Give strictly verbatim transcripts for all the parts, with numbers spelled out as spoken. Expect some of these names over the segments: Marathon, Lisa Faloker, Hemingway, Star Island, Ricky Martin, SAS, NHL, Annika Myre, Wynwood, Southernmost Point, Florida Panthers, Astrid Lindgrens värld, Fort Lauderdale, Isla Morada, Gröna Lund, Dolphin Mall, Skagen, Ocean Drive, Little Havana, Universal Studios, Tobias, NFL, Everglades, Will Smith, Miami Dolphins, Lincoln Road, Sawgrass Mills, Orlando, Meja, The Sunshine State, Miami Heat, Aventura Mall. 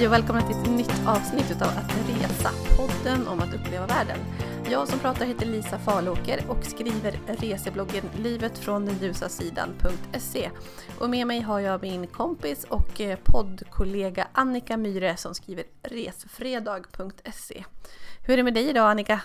Hej och välkomna till ett nytt avsnitt av Att resa, podden om att uppleva världen. Jag som pratar heter Lisa Faloker och skriver resebloggen livet från den ljusa sidan punkt se. Och med mig har jag min kompis och poddkollega Annika Myre som skriver resfredag punkt se. Hur är det med dig idag, Annika?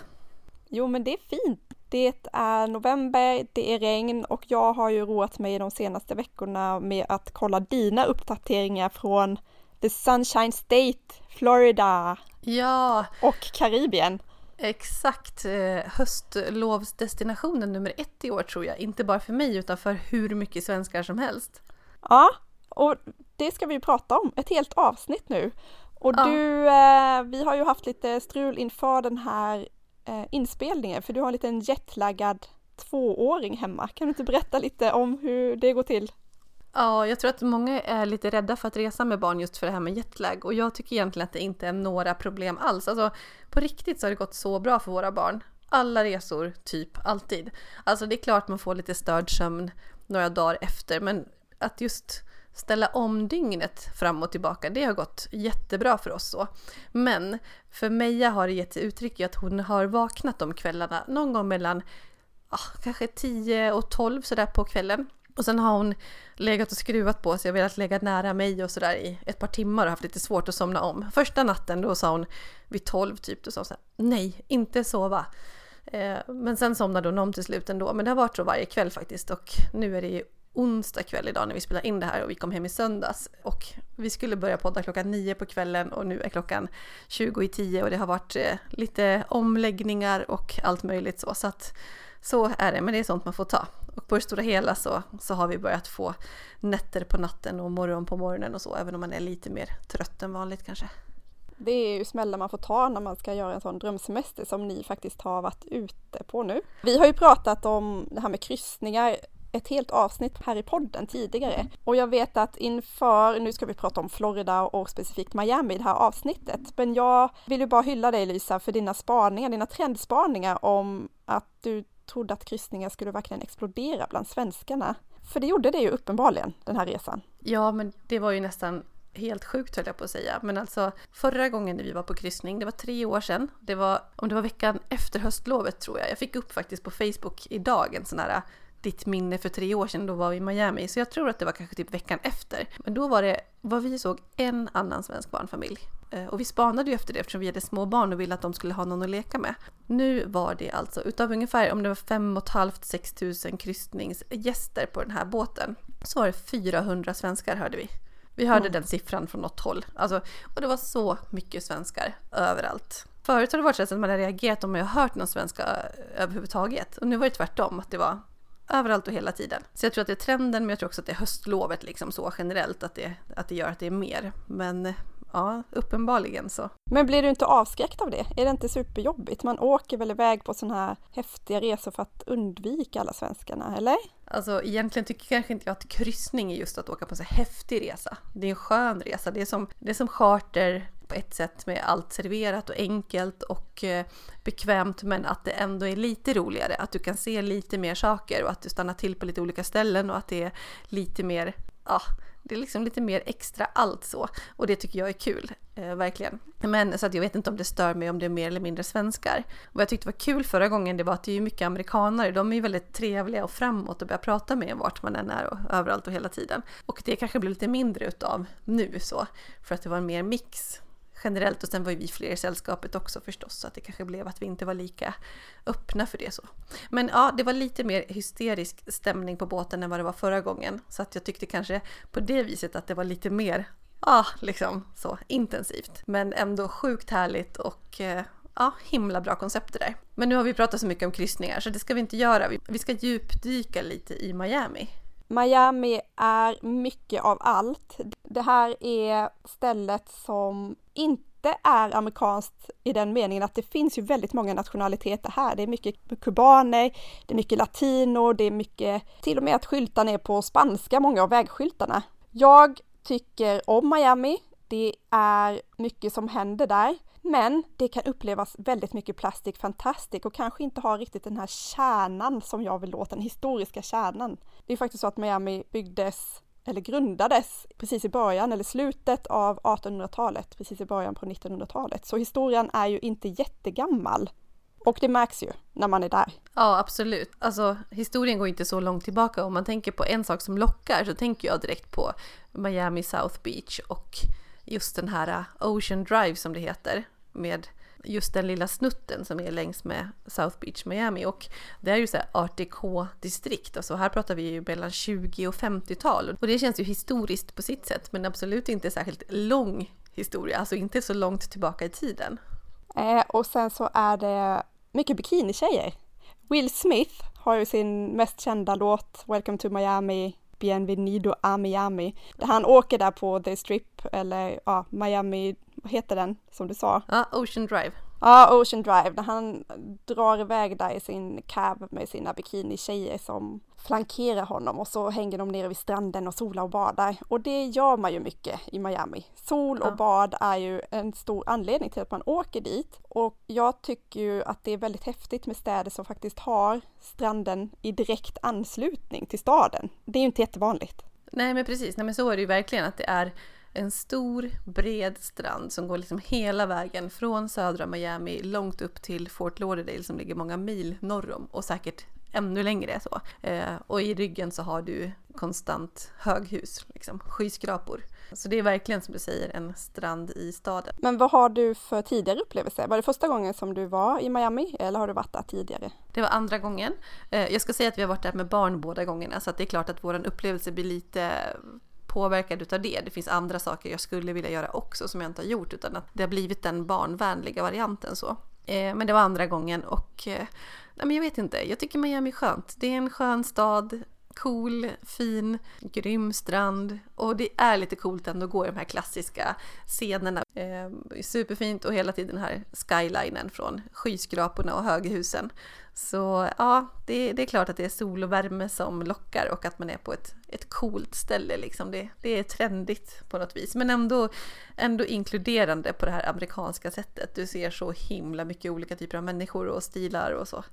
Jo, men det är fint. Det är november, det är regn och jag har ju roat mig de senaste veckorna med att kolla dina uppdateringar från The Sunshine State, Florida, ja, och Karibien. Exakt, höstlovsdestinationen nummer ett i år tror jag. Inte bara för mig utan för hur mycket svenskar som helst. Ja, och det ska vi prata om, ett helt avsnitt nu. Och ja. du, vi har ju haft lite strul inför den här inspelningen för du har en liten jetlaggad tvååring hemma. Kan du inte berätta lite om hur det går till? Ja, jag tror att många är lite rädda för att resa med barn just för det här med jetlag. Och jag tycker egentligen att det inte är några problem alls. Alltså, på riktigt så har det gått så bra för våra barn. Alla resor, typ, alltid. Alltså det är klart man får lite störd sömn några dagar efter. Men att just ställa om dygnet fram och tillbaka, det har gått jättebra för oss så. Men för Meja har det gett uttryck i att hon har vaknat om kvällarna någon gång mellan ah, kanske tio och tolv sådär på kvällen. Och sen har hon legat och skruvat på sig och velat lägga nära mig och sådär i ett par timmar och haft lite svårt att somna om. Första natten då sa hon vid tolv typ, då sa hon så här, nej, inte sova. Eh, men sen somnade hon om till slut ändå. Men det har varit så varje kväll faktiskt och nu är det ju onsdag kväll idag när vi spelar in det här och vi kom hem i söndags. Och vi skulle börja podda klockan nio på kvällen och nu är klockan tjugo i tio och det har varit eh, lite omläggningar och allt möjligt så. Så att så är det, men det är sånt man får ta. Och på det stora hela så, så har vi börjat få nätter på natten och morgon på morgonen och så, även om man är lite mer trött än vanligt kanske. Det är ju smällar man får ta när man ska göra en sån drömsemester som ni faktiskt har varit ute på nu. Vi har ju pratat om det här med kryssningar, ett helt avsnitt här i podden tidigare. Och jag vet att inför, nu ska vi prata om Florida och specifikt Miami i det här avsnittet. Men jag vill ju bara hylla dig Lisa för dina spaningar, dina trendspaningar om att du trodde att kryssningar skulle verkligen explodera bland svenskarna. För det gjorde det ju uppenbarligen, den här resan. Ja, men det var ju nästan helt sjukt höll jag på att säga. Men alltså, förra gången vi var på kryssning, det var tre år sedan. Det var, om det var veckan efter höstlovet tror jag. Jag fick upp faktiskt på Facebook idag en sån här ditt minne för tre år sedan, då var vi i Miami. Så jag tror att det var kanske typ veckan efter. Men då var det, vad vi såg, en annan svensk barnfamilj. Och vi spanade ju efter det eftersom vi hade små barn och ville att de skulle ha någon att leka med. Nu var det alltså utav ungefär, om det var fem och ett halvt till sex tusen kryssningsgäster på den här båten, så var det fyrahundra svenskar hörde vi. Vi hörde mm. den siffran från något håll. Alltså, och det var så mycket svenskar överallt. Förut har det varit så att man har reagerat om jag har hört någon svenska överhuvudtaget. Och nu var det tvärtom att det var överallt och hela tiden. Så jag tror att det är trenden, men jag tror också att det är höstlovet liksom så generellt att det, att det gör att det är mer. Men ja, uppenbarligen så. Men blir du inte avskräckt av det? Är det inte superjobbigt? Man åker väl iväg på sådana här häftiga resor för att undvika alla svenskarna, eller? Alltså egentligen tycker kanske inte jag att kryssning är just att åka på en så här häftig resa. Det är en skön resa. Det är som, det är som charter på ett sätt med allt serverat och enkelt och bekvämt, men att det ändå är lite roligare. Att du kan se lite mer saker och att du stannar till på lite olika ställen och att det är lite mer... Ja, det är liksom lite mer extra allt så. Och det tycker jag är kul, eh, verkligen. Men så att jag vet inte om det stör mig om det är mer eller mindre svenskar. Vad jag tyckte var kul förra gången det var att det är mycket amerikanare. De är ju väldigt trevliga och framåt och börjar prata med vart man än är och överallt och hela tiden. Och det kanske blir lite mindre utav nu så. För att det var en mer mix generellt. Och sen var ju vi fler i sällskapet också förstås. Så att det kanske blev att vi inte var lika öppna för det så. Men ja, det var lite mer hysterisk stämning på båten än vad det var förra gången. Så att jag tyckte kanske på det viset att det var lite mer, ja, liksom så intensivt. Men ändå sjukt härligt och ja, himla bra koncept det där. Men nu har vi pratat så mycket om kryssningar så det ska vi inte göra. Vi ska djupdyka lite i Miami. Miami är mycket av allt. Det här är stället som inte är amerikanskt i den meningen att det finns ju väldigt många nationaliteter här. Det är mycket kubaner, det är mycket latinor, det är mycket, till och med att skyltarna är på spanska, många av vägskyltarna. Jag tycker om Miami, det är mycket som händer där. Men det kan upplevas väldigt mycket plastic fantastic och kanske inte ha riktigt den här kärnan som jag vill låta, den historiska kärnan. Det är faktiskt så att Miami byggdes eller grundades precis i början eller slutet av artonhundratalet, precis i början på nittonhundratalet. Så historien är ju inte jättegammal. Och det märks ju när man är där. Ja, absolut. Alltså, historien går inte så långt tillbaka. Om man tänker på en sak som lockar så tänker jag direkt på Miami South Beach och just den här Ocean Drive som det heter, med just den lilla snutten som är längs med South Beach, Miami. Och det är ju så här Art Deco-distrikt. Alltså här pratar vi ju mellan tjugo- och femtiotal. Och det känns ju historiskt på sitt sätt, men absolut inte särskilt lång historia. Alltså inte så långt tillbaka i tiden. Eh, och sen så är det mycket bikinitjejer. Will Smith har ju sin mest kända låt Welcome to Miami, Bienvenido a Miami. Han åker där på The Strip, eller ja, Miami, vad heter den som du sa? Ja, Ocean Drive. Ja, Ocean Drive, där han drar iväg där i sin cab med sina bikinitjejer som flankerar honom, och så hänger de nere vid stranden och solar och badar. Och det gör man ju mycket i Miami. Sol och bad är ju en stor anledning till att man åker dit. Och jag tycker ju att det är väldigt häftigt med städer som faktiskt har stranden i direkt anslutning till staden. Det är ju inte jättevanligt. Nej, men precis. Nej, men så är det ju verkligen, att det är en stor, bred strand som går liksom hela vägen från södra Miami långt upp till Fort Lauderdale som ligger många mil norr om, och säkert ännu längre så. Eh, och i ryggen så har du konstant höghus, liksom, skyskrapor. Så det är verkligen, som du säger, en strand i staden. Men vad har du för tidigare upplevelser? Var det första gången som du var i Miami, eller har du varit där tidigare? Det var andra gången. Eh, jag ska säga att vi har varit där med barn båda gångerna, så att det är klart att vår upplevelse blir lite påverkad utav det. Det finns andra saker jag skulle vilja göra också som jag inte har gjort, utan att det har blivit den barnvänliga varianten så. Eh, men det var andra gången, och eh, nej, men jag vet inte, jag tycker Miami är skönt. Det är en skön stad, cool, fin, grym strand, och det är lite coolt ändå att gå i de här klassiska scenerna. Eh, superfint, och hela tiden den här skylinen från skyskraporna och höghusen. Så ja, det, det är klart att det är sol och värme som lockar, och att man är på ett, ett coolt ställe. Liksom. Det, det är trendigt på något vis, men ändå, ändå inkluderande på det här amerikanska sättet. Du ser så himla mycket olika typer av människor och stilar och så.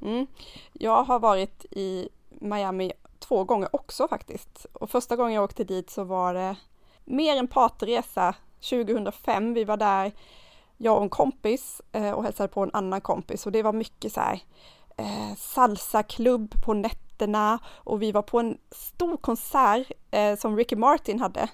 Mm. Jag har varit i Miami två gånger också faktiskt. Och första gången jag åkte dit så var det mer en partresa tjugohundrafem. Vi var där, jag och en kompis, och hälsade på en annan kompis. Och det var mycket så här eh, salsa-klubb på nätterna. Och vi var på en stor konsert eh, som Ricky Martin hade.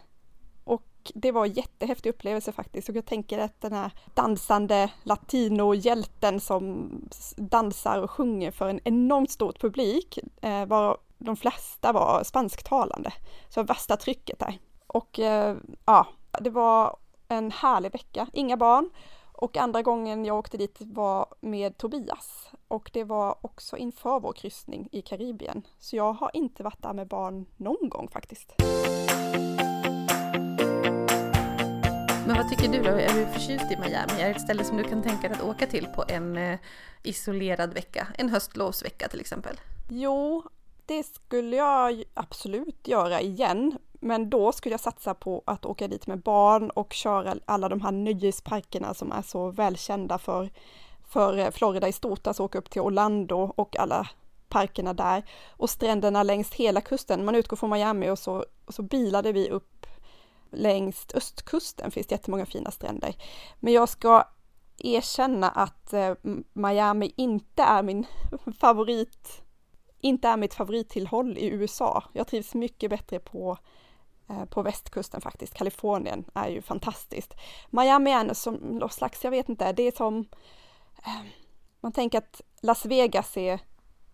Och det var en jättehäftig upplevelse faktiskt. Och jag tänker att den här dansande latino-hjälten som dansar och sjunger för en enormt stor publik, eh, var, de flesta var spansktalande. Så det var värsta trycket där. Och eh, ja, det var en härlig vecka. Inga barn. Och andra gången jag åkte dit var med Tobias. Och det var också inför vår kryssning i Karibien. Så jag har inte varit där med barn någon gång faktiskt. Men vad tycker du då? Är du förtjust i Miami? Är det ett ställe som du kan tänka dig att åka till på en isolerad vecka? En höstlovsvecka till exempel? Jo, det skulle jag absolut göra igen. Men då skulle jag satsa på att åka dit med barn och köra alla de här nöjesparkerna som är så välkända för, för Florida i stort. Alltså åka upp till Orlando och alla parkerna där. Och stränderna längs hela kusten. Man utgår från Miami och så, och så bilade vi upp längs östkusten. Det finns jättemånga fina stränder. Men jag ska erkänna att Miami inte är min favorit. Inte är mitt favorittillhåll i U S A. Jag trivs mycket bättre på, eh, på västkusten faktiskt. Kalifornien är ju fantastiskt. Miami är som någon slags, jag vet inte, det är som eh, man tänker att Las Vegas är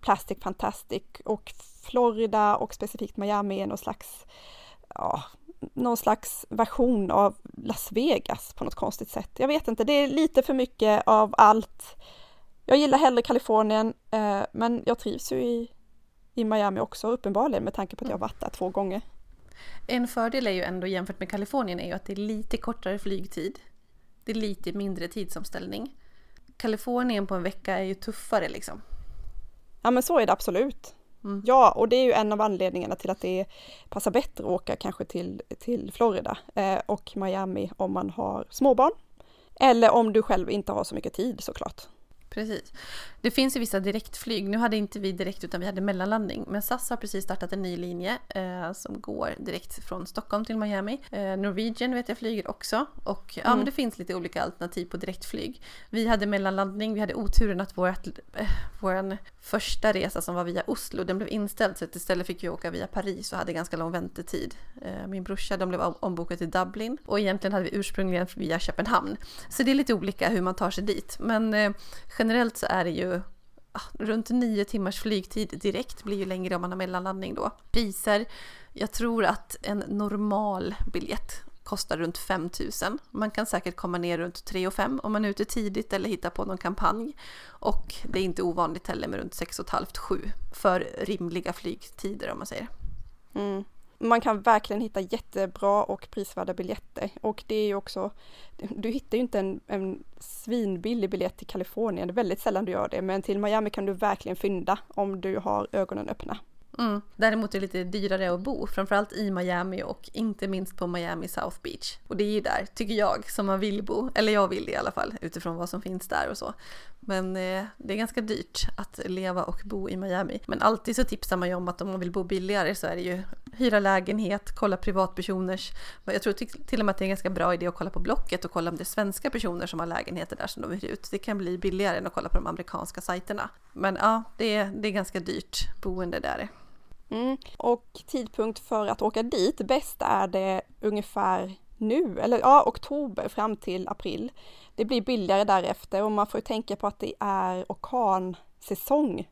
plastic fantastic, och Florida och specifikt Miami är någon slags, ja, någon slags version av Las Vegas på något konstigt sätt. Jag vet inte, det är lite för mycket av allt. Jag gillar hellre Kalifornien, eh, men jag trivs ju i, i Miami också uppenbarligen, med tanke på att jag har varit där två gånger. En fördel är ju ändå jämfört med Kalifornien är ju att det är lite kortare flygtid. Det är lite mindre tidsomställning. Kalifornien på en vecka är ju tuffare liksom. Ja, men så är det absolut. Mm. Ja, och det är ju en av anledningarna till att det passar bättre att åka kanske till, till Florida eh, och Miami om man har småbarn. Eller om du själv inte har så mycket tid såklart. Precis. Det finns ju vissa direktflyg. Nu hade inte vi direkt utan vi hade mellanlandning. Men S A S har precis startat en ny linje eh, som går direkt från Stockholm till Miami. Eh, Norwegian vet jag flyger också. Och mm. ja, men det finns lite olika alternativ på direktflyg. Vi hade mellanlandning. Vi hade oturen att vårt, eh, vår första resa som var via Oslo, den blev inställd. Så att istället fick vi åka via Paris och hade ganska lång väntetid. Eh, min brorsa, de blev ombokade till Dublin. Och egentligen hade vi ursprungligen via Köpenhamn. Så det är lite olika hur man tar sig dit. Men eh, generellt så är det ju ah, runt nio timmars flygtid direkt, blir ju längre om man har mellanlandning då. Priser, jag tror att en normal biljett kostar runt fem tusen. Man kan säkert komma ner runt tre och fem om man är ute tidigt eller hittar på någon kampanj. Och det är inte ovanligt heller med runt sex och ett halvt till sju för rimliga flygtider om man säger. Mm. Man kan verkligen hitta jättebra och prisvärda biljetter. Och det är ju också, du hittar ju inte en, en svinbillig biljett till Kalifornien. Det är väldigt sällan du gör det. Men till Miami kan du verkligen fynda om du har ögonen öppna. Mm. Däremot är det lite dyrare att bo, framförallt i Miami och inte minst på Miami South Beach. Och det är ju där, tycker jag, som man vill bo. Eller jag vill det i alla fall, utifrån vad som finns där och så. Men eh, det är ganska dyrt att leva och bo i Miami. Men alltid så tipsar man ju om att om man vill bo billigare så är det ju hyra lägenhet, kolla privatpersoners. Jag tror till, till och med att det är en ganska bra idé att kolla på Blocket och kolla om det är svenska personer som har lägenheter där som de hyr ut. Det kan bli billigare än att kolla på de amerikanska sajterna. Men ja, det är, det är ganska dyrt boende där. Mm. Och tidpunkt för att åka dit, bäst är det ungefär nu, eller ja, oktober fram till april. Det blir billigare därefter och man får ju tänka på att det är orkansäsong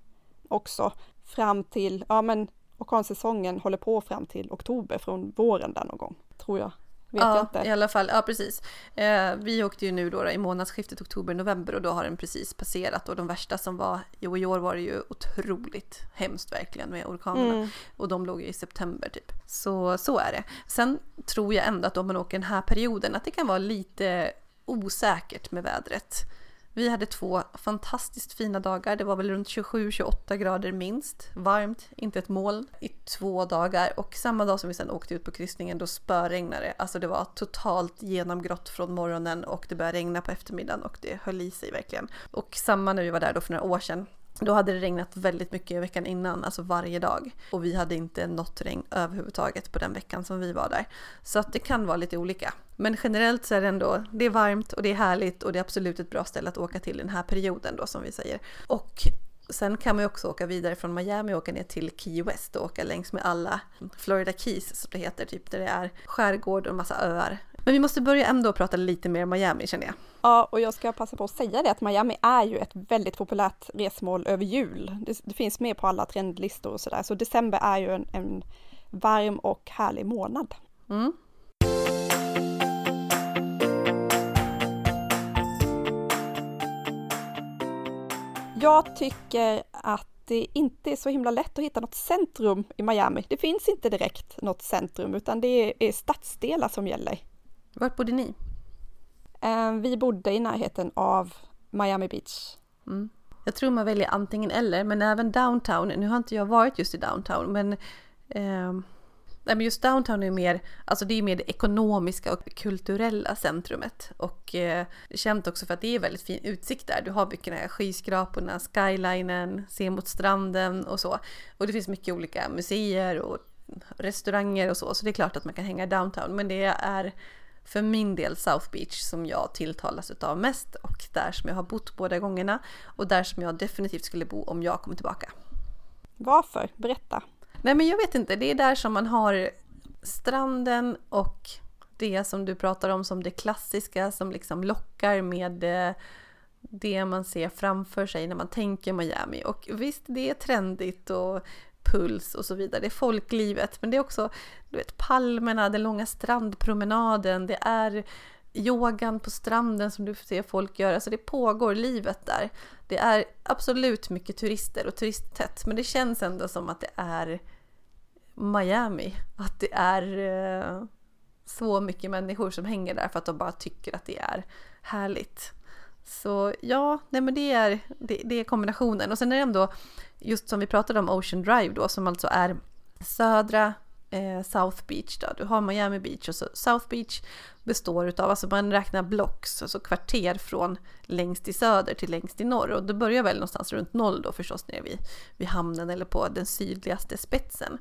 också fram till, ja men orkansäsongen håller på fram till oktober från våren där någon gång, tror jag. Vet ja, jag inte. I alla fall. Ja, precis. Eh, vi åkte ju nu då, då i månadsskiftet oktober-november och då har den precis passerat och de värsta som var, jo i år var det ju otroligt hemskt verkligen med orkanerna mm. och de låg ju i september typ. Så, så är det. Sen tror jag ändå att om man åker den här perioden att det kan vara lite osäkert med vädret. Vi hade två fantastiskt fina dagar. Det var väl runt tjugosju till tjugoåtta grader minst. Varmt, inte ett moln i två dagar. Och samma dag som vi sedan åkte ut på kryssningen då spöregnade det. Alltså det var totalt genomgrått från morgonen och det började regna på eftermiddagen och det höll i sig verkligen. Och samma när vi var där då för några år sedan. Då hade det regnat väldigt mycket veckan innan, alltså varje dag. Och vi hade inte något regn överhuvudtaget på den veckan som vi var där. Så att det kan vara lite olika. Men generellt så är det ändå, det är varmt och det är härligt och det är absolut ett bra ställe att åka till den här perioden då som vi säger. Och sen kan man ju också åka vidare från Miami och åka ner till Key West och åka längs med alla Florida Keys som det heter, typ där det är skärgård och massa öar. Men vi måste börja ändå prata lite mer om Miami känner jag. Ja, och jag ska passa på att säga det att Miami är ju ett väldigt populärt resmål över jul. Det, det finns med på alla trendlistor och sådär. Så december är ju en, en varm och härlig månad. Mm. Jag tycker att det inte är så himla lätt att hitta något centrum i Miami. Det finns inte direkt något centrum utan det är stadsdelar som gäller. Vart bodde ni? Vi bodde i närheten av Miami Beach. Mm. Jag tror man väljer antingen eller, men även downtown. Nu har inte jag varit just i downtown, men... Eh... Nej, men just downtown är mer, alltså det är mer det ekonomiska och kulturella centrumet och eh, känt också för att det är väldigt fin utsikt där. Du har mycket här skyskraporna, skylinen, se mot stranden och så. Och det finns mycket olika museer och restauranger och så. Så det är klart att man kan hänga downtown. Men det är för min del South Beach som jag tilltalas utav mest och där som jag har bott båda gångerna och där som jag definitivt skulle bo om jag kommer tillbaka. Varför? Berätta. Nej men jag vet inte, det är där som man har stranden och det som du pratar om som det klassiska som liksom lockar med det man ser framför sig när man tänker Miami. Och visst, det är trendigt och puls och så vidare, det är folklivet men det är också du vet, palmerna, den långa strandpromenaden, det är yogan på stranden som du ser folk göra, så det pågår livet där. Det är absolut mycket turister och turisttätt, men det känns ändå som att det är Miami, att det är så mycket människor som hänger där för att de bara tycker att det är härligt. Så ja, nej men det är, det, det är kombinationen. Och sen är det ändå, just som vi pratade om Ocean Drive då, som alltså är södra eh, South Beach då. Du har Miami Beach och så South Beach består utav, alltså man räknar blocks, alltså kvarter från längst i söder till längst i norr, och det börjar väl någonstans runt noll då förstås nere vid, vid hamnen eller på den sydligaste spetsen.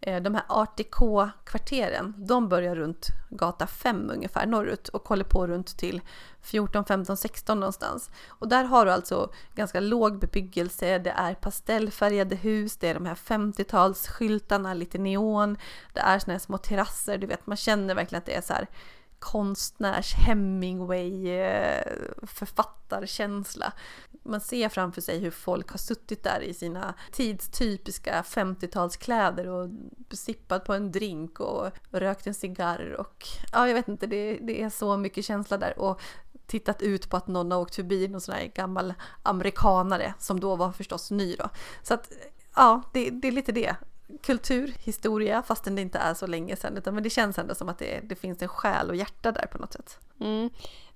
De här Art Deco-kvarteren, de börjar runt gata fem ungefär norrut och håller på runt till fjorton, femton, sexton någonstans. Och där har du alltså ganska låg bebyggelse, det är pastellfärgade hus, det är de här femtiotalsskyltarna, lite neon, det är såna här små terrasser, du vet, man känner verkligen att det är så här konstnärs Hemingway författarkänsla. Man ser framför sig hur folk har suttit där i sina tidstypiska femtiotalskläder och sippat på en drink och rökt en cigarr och ja, jag vet inte, det, det är så mycket känsla där, och tittat ut på att någon har åkt förbi, någon sån här gammal amerikanare som då var förstås ny då. Så att ja, det, det är lite det. Kultur, historia, fastän det inte är så länge sedan, utan men det känns ändå som att det, det finns en själ och hjärta där på något sätt. Mm.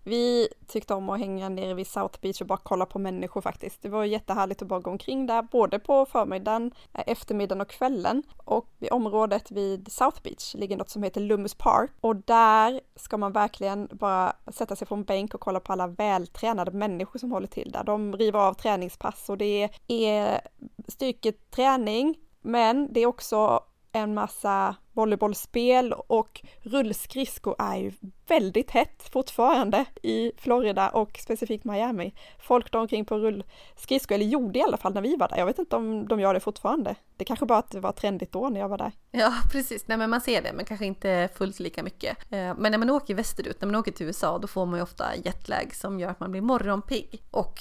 Vi tyckte om att hänga nere vid South Beach och bara kolla på människor faktiskt. Det var jättehärligt att bara gå omkring där, både på förmiddagen, eftermiddagen och kvällen. Och i området vid South Beach ligger något som heter Lummus Park. Och där ska man verkligen bara sätta sig på en bänk och kolla på alla vältränade människor som håller till där. De river av träningspass och det är styrketräning. Men det är också en massa volleybollspel, och rullskridskor är ju väldigt hett fortfarande i Florida och specifikt Miami. Folk då omkring på rullskridskor, eller gjorde i alla fall när vi var där. Jag vet inte om de gör det fortfarande. Det kanske bara att det var trendigt då när jag var där. Ja, precis. Nej, men man ser det, men kanske inte fullt lika mycket. Men när man åker västerut, när man åker till U S A, då får man ju ofta jetlag som gör att man blir morgonpigg. Och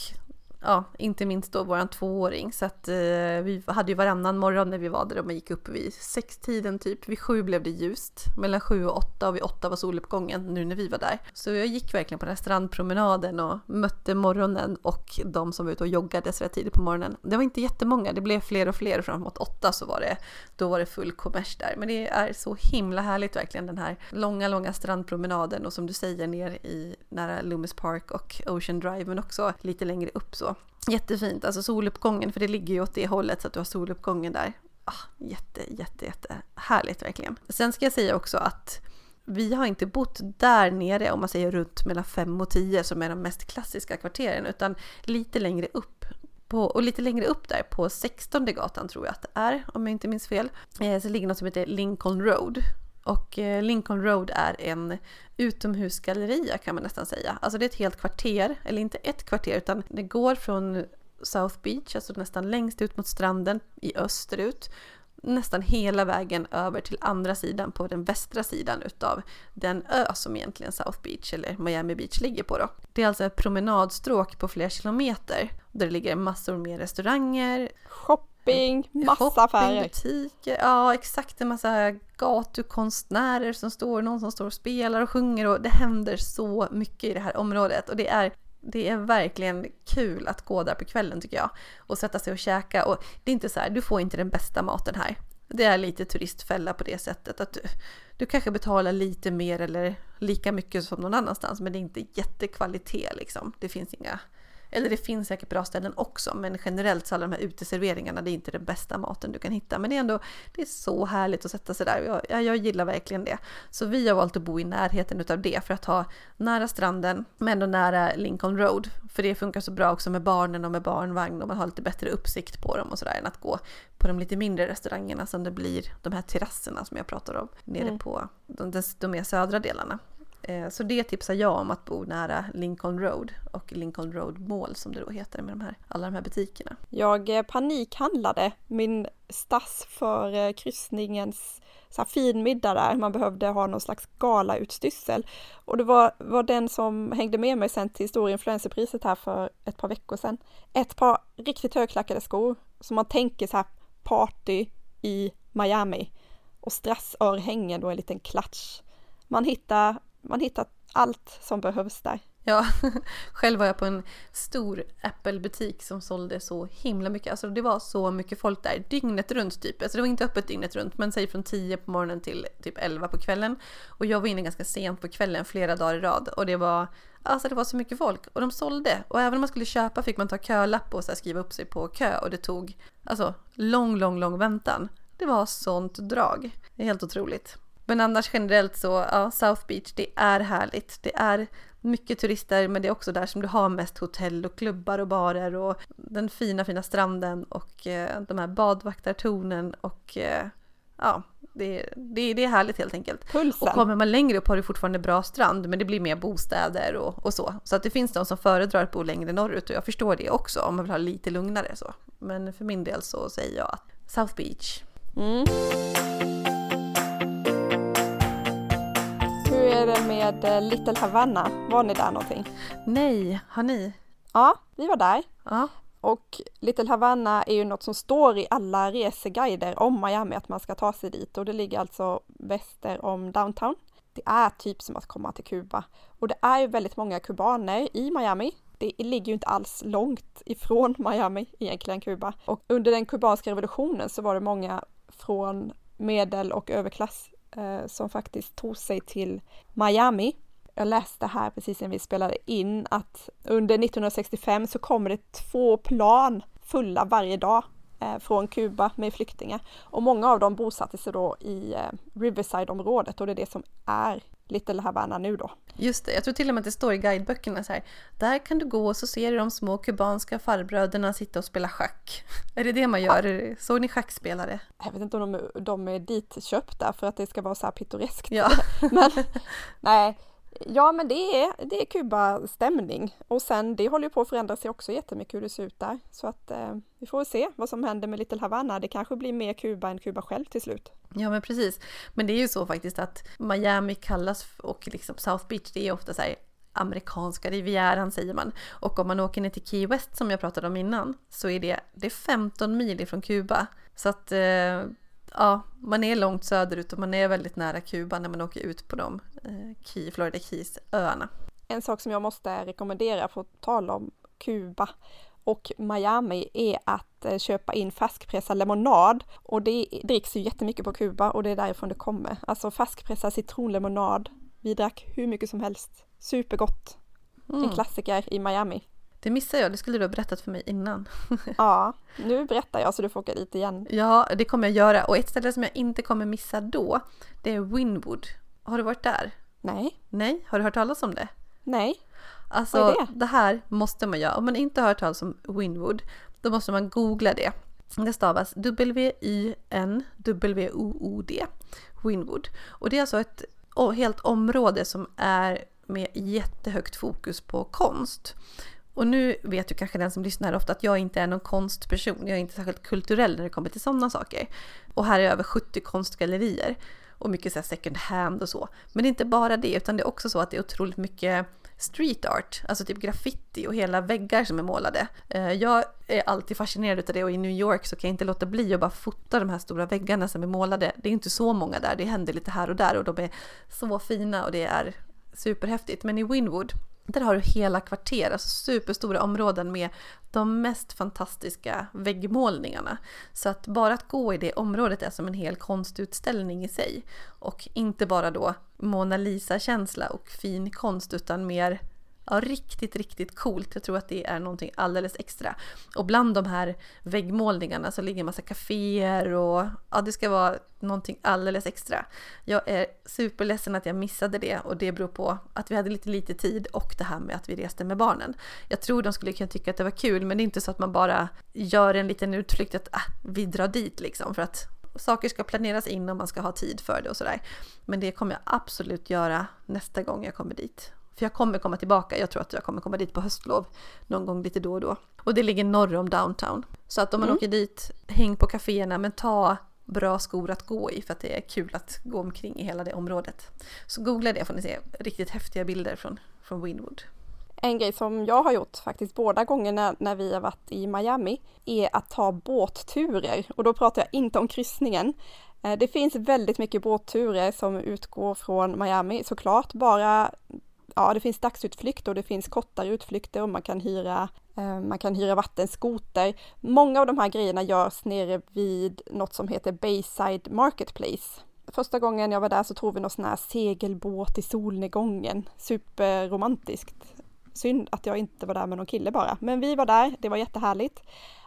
ja, inte minst då våran tvååring, så att eh, vi hade ju varannan morgon när vi var där, och man gick upp vid sextiden typ, vid sju blev det ljust, mellan sju och åtta, och vid åtta var soluppgången nu när vi var där. Så jag gick verkligen på den här strandpromenaden och mötte morgonen och de som var ute och joggade så där tidigt på morgonen. Det var inte jättemånga, det blev fler och fler, och framåt åtta så var det, då var det full kommers där. Men det är så himla härligt verkligen, den här långa, långa strandpromenaden, och som du säger ner i nära Lummus Park och Ocean Drive, men också lite längre upp så. Jättefint, alltså soluppgången, för det ligger ju åt det hållet så att du har soluppgången där. Ah, jätte, jätte, jätte härligt verkligen. Sen ska jag säga också att vi har inte bott där nere, om man säger runt mellan fem och tio som är de mest klassiska kvarteren, utan lite längre upp. På, och lite längre upp där på sextonde gatan tror jag att det är, om jag inte minns fel, eh, så ligger något som heter Lincoln Road. Och Lincoln Road är en utomhusgalleria kan man nästan säga. Alltså det är ett helt kvarter, eller inte ett kvarter, utan det går från South Beach, alltså nästan längst ut mot stranden i österut, nästan hela vägen över till andra sidan, på den västra sidan utav den ö som egentligen South Beach eller Miami Beach ligger på då. Det är alltså ett promenadstråk på flera kilometer där det ligger massor med restauranger, shopping, massa affärer, butiker, ja exakt, en massa gatukonstnärer som står, någon som står och spelar och sjunger, och det händer så mycket i det här området, och det är det är verkligen kul att gå där på kvällen tycker jag, och sätta sig och käka, och det är inte så här, du får inte den bästa maten här. Det är lite turistfälla på det sättet att du, du kanske betalar lite mer eller lika mycket som någon annanstans, men det är inte jättekvalitet liksom. Det finns inga. Eller det finns säkert bra ställen också, men generellt så alla de här uteserveringarna, det är inte den bästa maten du kan hitta. Men det är ändå, det är så härligt att sätta sig där. Jag, jag gillar verkligen det. Så vi har valt att bo i närheten utav det för att ha nära stranden, men och nära Lincoln Road. För det funkar så bra också med barnen och med barnvagn, och man har lite bättre uppsikt på dem och sådär, än att gå på de lite mindre restaurangerna som det blir de här terrasserna som jag pratar om nere mm. på de, de mer södra delarna. Så det tipsar jag om, att bo nära Lincoln Road och Lincoln Road Mall som det då heter, med de här, alla de här butikerna. Jag panikhandlade min stass för kryssningens så här fin middag där. Man behövde ha någon slags galautstyrsel. Och det var, var den som hängde med mig sen till stora influencerpriset här för ett par veckor sedan. Ett par riktigt högklackade skor som man tänker så här party i Miami. Och strassörhängen och en liten klatsch. Man hittar... Man hittar allt som behövs där. Ja, själv var jag på en stor Apple-butik som sålde så himla mycket. Alltså det var så mycket folk där, dygnet runt typ. Alltså det var inte öppet dygnet runt, men säg från tio på morgonen till typ elva på kvällen. Och jag var inne ganska sent på kvällen, flera dagar i rad. Och det var, alltså det var så mycket folk. Och de sålde. Och även om man skulle köpa fick man ta kölapp och så här skriva upp sig på kö. Och det tog alltså lång, lång, lång väntan. Det var sånt drag. Det är helt otroligt. Men annars generellt så, ja, South Beach, det är härligt. Det är mycket turister, men det är också där som du har mest hotell och klubbar och barer och den fina, fina stranden och eh, de här badvaktartornen och eh, ja, det, det, det är härligt helt enkelt. Pulsen. Och kommer man längre upp har du fortfarande bra strand, men det blir mer bostäder och, och så. Så att det finns de som föredrar att bo längre norrut och jag förstår det också om man vill ha lite lugnare så. Men för min del så säger jag att South Beach. Mm. Hur är det med Little Havana? Var ni där någonting? Nej, har ni? Ja, vi var där. Ja. Och Little Havana är ju något som står i alla reseguider om Miami att man ska ta sig dit. Och det ligger alltså väster om downtown. Det är typ som att komma till Kuba. Och det är ju väldigt många kubaner i Miami. Det ligger ju inte alls långt ifrån Miami egentligen, Kuba. Och under den kubanska revolutionen så var det många från medel- och överklass som faktiskt tog sig till Miami. Jag läste här precis när vi spelade in att under nittonhundrasextiofem så kommer det två plan fulla varje dag från Kuba med flyktingar. Och många av dem bosatte sig då i Riverside-området och det är det som är Little Havana nu då. Just det, jag tror till och med att det står i guideböckerna så här. Där kan du gå och så ser du de små kubanska farbröderna sitta och spela schack. Är det det man gör? Ja. Såg ni schackspelare? Jag vet inte om de, de är dit köpta för att det ska vara så här pittoreskt. Ja. Men, nej. Ja, men det är, det är Kuba-stämning. Och sen, det håller ju på att förändra sig också jättemycket hur det ser ut där. Så att eh, vi får se vad som händer med Little Havana. Det kanske blir mer Kuba än Kuba själv till slut. Ja, men precis. Men det är ju så faktiskt att Miami kallas, och liksom South Beach, det är ofta så här amerikanska rivieran säger man. Och om man åker ner till Key West som jag pratade om innan så är det, det är femton mil ifrån Kuba. Så att... Eh, Ja, man är långt söderut och man är väldigt nära Kuba när man åker ut på de eh, Key, Florida Keys-öarna. En sak som jag måste rekommendera för att tala om Kuba och Miami är att köpa in färskpressad lemonad. Och det dricks ju jättemycket på Kuba och det är därifrån det kommer. Alltså färskpressad citronlemonad. Vi drack hur mycket som helst. Supergott. Mm. En klassiker i Miami. Det missade jag, det skulle du ha berättat för mig innan. Ja, nu berättar jag så du får åka dit igen. Ja, det kommer jag göra. Och ett ställe som jag inte kommer missa då, det är Wynwood. Har du varit där? Nej. Nej, har du hört talas om det? Nej. Alltså, vad är det? Det här måste man göra. Om man inte har hört talas om Wynwood, då måste man googla det. Det stavas W-Y-N-W-O-O-D, Wynwood. Och det är alltså ett helt område som är med jättehögt fokus på konst. Och nu vet ju kanske den som lyssnar ofta att jag inte är någon konstperson. Jag är inte särskilt kulturell när det kommer till sådana saker. Och här är över sjuttio konstgallerier och mycket så här second hand och så. Men det är inte bara det, utan det är också så att det är otroligt mycket street art. Alltså typ graffiti och hela väggar som är målade. Jag är alltid fascinerad utav det och i New York så kan jag inte låta bli att bara fota de här stora väggarna som är målade. Det är inte så många där, det händer lite här och där och de är så fina och det är superhäftigt. Men i Wynwood... Där har du hela kvarter, alltså superstora områden med de mest fantastiska väggmålningarna. Så att bara att gå i det området är som en hel konstutställning i sig. Och inte bara då Mona Lisa-känsla och fin konst utan mer ja, riktigt, riktigt coolt. Jag tror att det är någonting alldeles extra. Och bland de här väggmålningarna så ligger en massa kaféer och ja, det ska vara någonting alldeles extra. Jag är superledsen att jag missade det och det beror på att vi hade lite lite tid och det här med att vi reste med barnen. Jag tror de skulle kunna tycka att det var kul men det är inte så att man bara gör en liten utflykt att ah, vi drar dit liksom för att saker ska planeras in och man ska ha tid för det och sådär. Men det kommer jag absolut göra nästa gång jag kommer dit. För jag kommer komma tillbaka. Jag tror att jag kommer komma dit på höstlov någon gång lite då och då. Och det ligger norr om downtown. Så att om man mm. åker dit, häng på kaféerna men ta bra skor att gå i för att det är kul att gå omkring i hela det området. Så googla det får ni se riktigt häftiga bilder från, från Wynwood. En grej som jag har gjort faktiskt båda gångerna när vi har varit i Miami är att ta båtturer. Och då pratar jag inte om kryssningen. Det finns väldigt mycket båtturer som utgår från Miami såklart. Bara... Ja, det finns dagsutflykter och det finns kortare utflykter och man kan hyra, eh, man kan hyra vattenskoter. Många av de här grejerna görs nere vid något som heter Bayside Marketplace. Första gången jag var där så tog vi någon sån här segelbåt i solnedgången. Superromantiskt. Synd att jag inte var där med någon kille bara. Men vi var där, det var jättehärligt.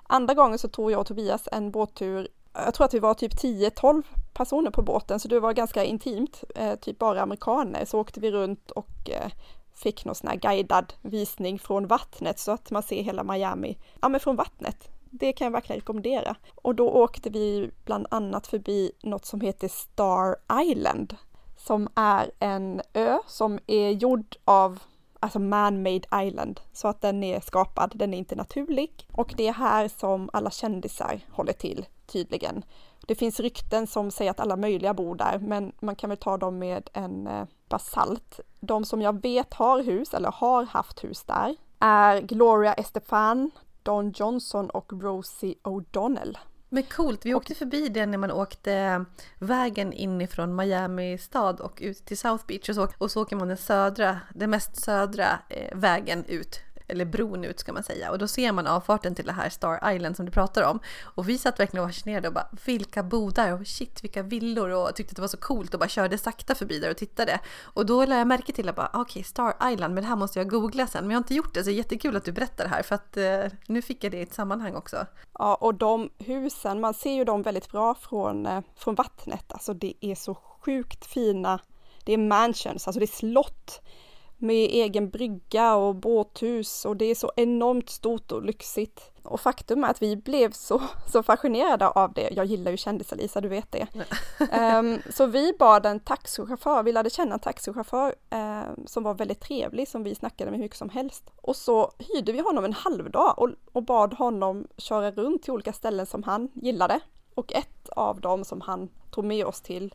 Andra gången så tog jag och Tobias en båttur jag tror att vi var typ tio tolv personer på båten, så det var ganska intimt, eh, typ bara amerikaner. Så åkte vi runt och eh, fick någon sån här guidad visning från vattnet, så att man ser hela Miami, ja, men från vattnet. Det kan jag verkligen rekommendera. Och då åkte vi bland annat förbi något som heter Star Island, som är en ö som är gjord av, alltså man-made island, så att den är skapad, den är inte naturlig. Och det är här som alla kändisar håller till, tydligen. Det finns rykten som säger att alla möjliga bor där, men man kan väl ta dem med en basalt. De som jag vet har hus, eller har haft hus där, är Gloria Estefan, Dwayne Johnson och Rosie O'Donnell. Men coolt, vi åkte och förbi det när man åkte vägen inifrån Miami stad och ut till South Beach, och så, och så åker man den södra, den mest södra eh, vägen ut, eller bron ut ska man säga, och då ser man avfarten till det här Star Island som du pratar om. Och vi satt verkligen och var fascinerade och bara, vilka bodar och shit, vilka villor, och tyckte att det var så coolt och bara körde sakta förbi där och tittade. Och då lade jag märke till att bara, okej, okay, Star Island, men det här måste jag googla sen, men jag har inte gjort det, så det är jättekul att du berättar det här, för att eh, nu fick jag det i ett sammanhang också. Ja, och de husen, man ser ju dem väldigt bra från, eh, från vattnet, alltså det är så sjukt fina, det är mansions, alltså det är slott med egen brygga och båthus, och det är så enormt stort och lyxigt. Och faktum är att vi blev så, så fascinerade av det. Jag gillar ju kändisar, Lisa, du vet det. um, så vi bad en taxichaufför, vi lärde känna en taxichaufför um, som var väldigt trevlig, som vi snackade med hur mycket som helst. Och så hyrde vi honom en halv dag och, och bad honom köra runt till olika ställen som han gillade. Och ett av dem som han tog med oss till,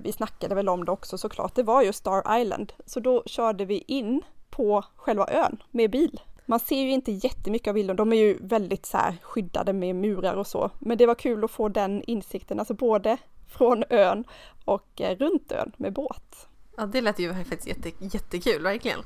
vi snackade väl om det också såklart, det var ju Star Island. Så då körde vi in på själva ön med bil. Man ser ju inte jättemycket av villor, de är ju väldigt så här skyddade med murar och så. Men det var kul att få den insikten, alltså både från ön och runt ön med båt. Ja, det lät ju faktiskt jätte, jättekul, verkligen.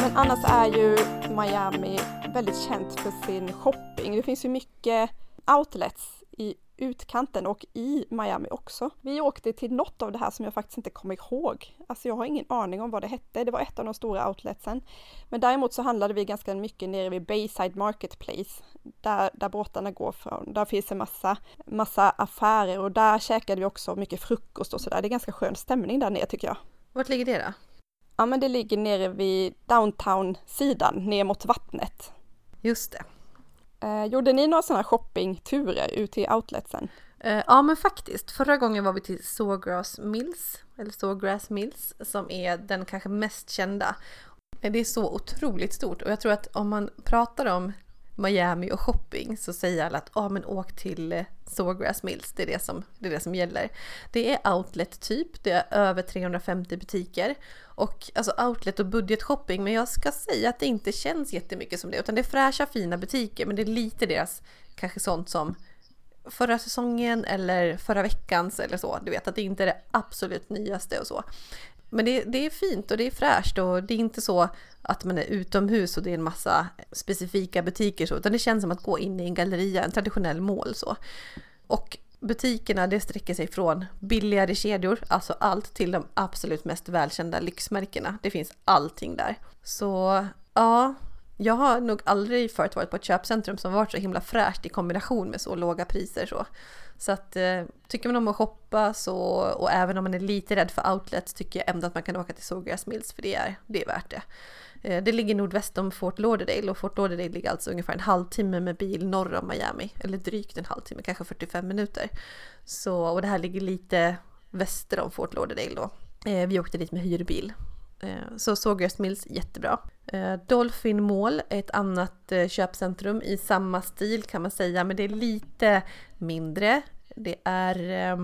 Men annars är ju Miami väldigt känt för sin shopping. Det finns ju mycket outlets i utkanten och i Miami också. Vi åkte till något av det här som jag faktiskt inte kommer ihåg. Alltså jag har ingen aning om vad det hette. Det var ett av de stora outletsen. Men däremot så handlade vi ganska mycket nere vid Bayside Marketplace. Där, där båtarna går från. Där finns en massa, massa affärer. Och där käkade vi också mycket frukost och sådär. Det är ganska skön stämning där nere, tycker jag. Vart ligger det då? Ja, men det ligger nere vid downtown-sidan. Ner mot vattnet. Just det. Eh, gjorde ni några sådana shoppingturer ut till outletsen? Eh, ja, men faktiskt. Förra gången var vi till Sawgrass Mills, eller Sawgrass Mills, som är den kanske mest kända. Det är så otroligt stort, och jag tror att om man pratar om Miami och shopping så säger alla att ah, men åk till Sawgrass Mills, det är det, som, det är det som gäller. Det är outlet typ, det är över trehundrafemtio butiker, och alltså outlet och budgetshopping, men jag ska säga att det inte känns jättemycket som det, utan det är fräscha fina butiker, men det är lite deras kanske sånt som förra säsongen eller förra veckans eller så, du vet att det inte är det absolut nyaste och så. Men det, det är fint och det är fräscht, och det är inte så att man är utomhus och det är en massa specifika butiker så, utan det känns som att gå in i en galleria, en traditionell mall så. Och butikerna, det sträcker sig från billigare kedjor, alltså allt, till de absolut mest välkända lyxmärkena. Det finns allting där. Så ja, jag har nog aldrig förut varit på ett köpcentrum som varit så himla fräscht i kombination med så låga priser så. Så att, eh, tycker man om att shoppa så, och även om man är lite rädd för outlets, tycker jag ändå att man kan åka till Sawgrass Mills, för det är, det är värt det. Eh, det ligger nordväst om Fort Lauderdale, och Fort Lauderdale ligger alltså ungefär en halvtimme med bil norr om Miami, eller drygt en halvtimme, kanske fyrtiofem minuter. Så, och det här ligger lite väster om Fort Lauderdale då. Eh, vi åkte dit med hyrbil. Så Sawgrass Mills, jättebra. Dolphin Mall är ett annat köpcentrum i samma stil kan man säga, men det är lite mindre. Det är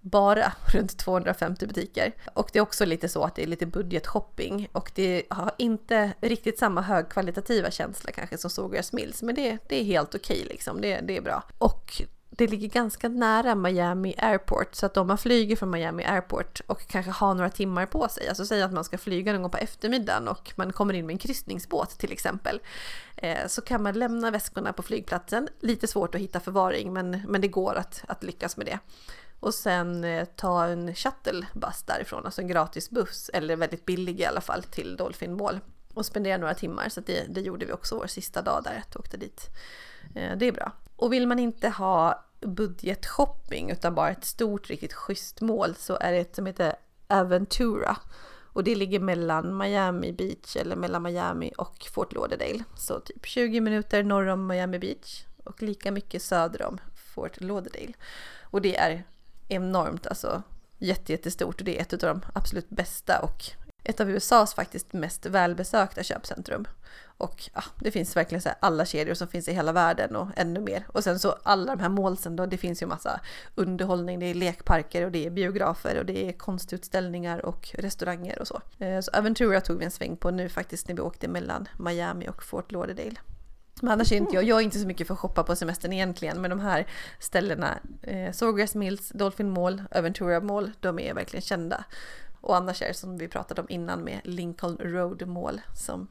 bara runt tvåhundrafemtio butiker, och det är också lite så att det är lite budgetshopping, och det har inte riktigt samma högkvalitativa känsla kanske som Sawgrass Mills, men det, det är helt okej liksom, det, det är bra. Och det ligger ganska nära Miami Airport, så att om man flyger från Miami Airport och kanske har några timmar på sig, alltså säg att man ska flyga någon gång på eftermiddagen och man kommer in med en kryssningsbåt till exempel, eh, så kan man lämna väskorna på flygplatsen. Lite svårt att hitta förvaring, men, men det går att, att lyckas med det. Och sen eh, ta en shuttlebuss därifrån, alltså en gratis buss, eller väldigt billig i alla fall, till Dolphin Mall. och spenderade några timmar. Så att det, det gjorde vi också vår sista dag där, att åkte dit. Eh, det är bra. Och vill man inte ha budgetshopping utan bara ett stort, riktigt schysst mål, så är det ett som heter Aventura. Och det ligger mellan Miami Beach, eller mellan Miami och Fort Lauderdale. Så typ tjugo minuter norr om Miami Beach och lika mycket söder om Fort Lauderdale. Och det är enormt, alltså jättejättestort, och det är ett av de absolut bästa och ett av U S A:s faktiskt mest välbesökta köpcentrum. Och ja, det finns verkligen så här alla kedjor som finns i hela världen och ännu mer. Och sen så alla de här målsen då, det finns ju massa underhållning, det är lekparker och det är biografer och det är konstutställningar och restauranger och så. Så Aventura tog vi en sväng på nu faktiskt när vi åkte mellan Miami och Fort Lauderdale. Men annars är inte jag, jag är inte så mycket för att shoppa på semestern egentligen, men de här ställena, eh, Sawgrass Mills, Dolphin Mall, Aventura Mall, de är verkligen kända. Och annars är det som vi pratade om innan med Lincoln Road Mall som,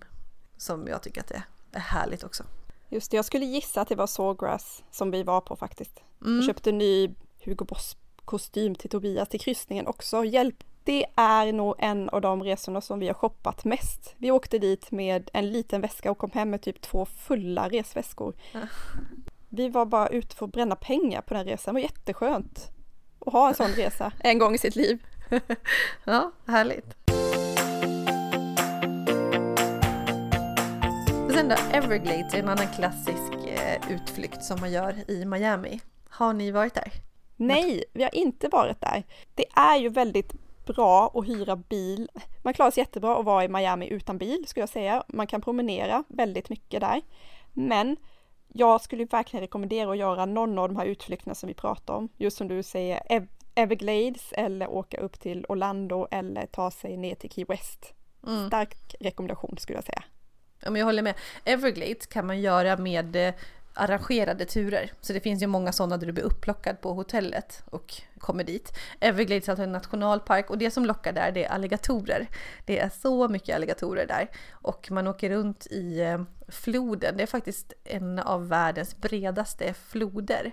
som jag tycker att det är härligt också. Just det, jag skulle gissa att det var Sawgrass som vi var på faktiskt. Mm. Jag köpte en ny Hugo Boss-kostym till Tobias till kryssningen också. Hjälp! Det är nog en av de resorna som vi har shoppat mest. Vi åkte dit med en liten väska och kom hem med typ två fulla resväskor. Mm. Vi var bara ute för att bränna pengar på den resan. Det var jätteskönt att ha en sån resa en gång i sitt liv. Ja, härligt. Och sen då, Everglades är en annan klassisk eh, utflykt som man gör i Miami. Har ni varit där? Nej, vi har inte varit där. Det är ju väldigt bra att hyra bil. Man klarar sig jättebra att vara i Miami utan bil, skulle jag säga. Man kan promenera väldigt mycket där. Men jag skulle verkligen rekommendera att göra någon av de här utflykterna som vi pratar om. Just som du säger, Ev- Everglades eller åka upp till Orlando eller ta sig ner till Key West. Mm. Stark rekommendation skulle jag säga. Ja, men jag håller med. Everglades kan man göra med eh, arrangerade turer. Så det finns ju många sådana där du blir upplockad på hotellet och kommer dit. Everglades är alltså en nationalpark, och det som lockar där, det är alligatorer. Det är så mycket alligatorer där. Och man åker runt i eh, floden. Det är faktiskt en av världens bredaste floder.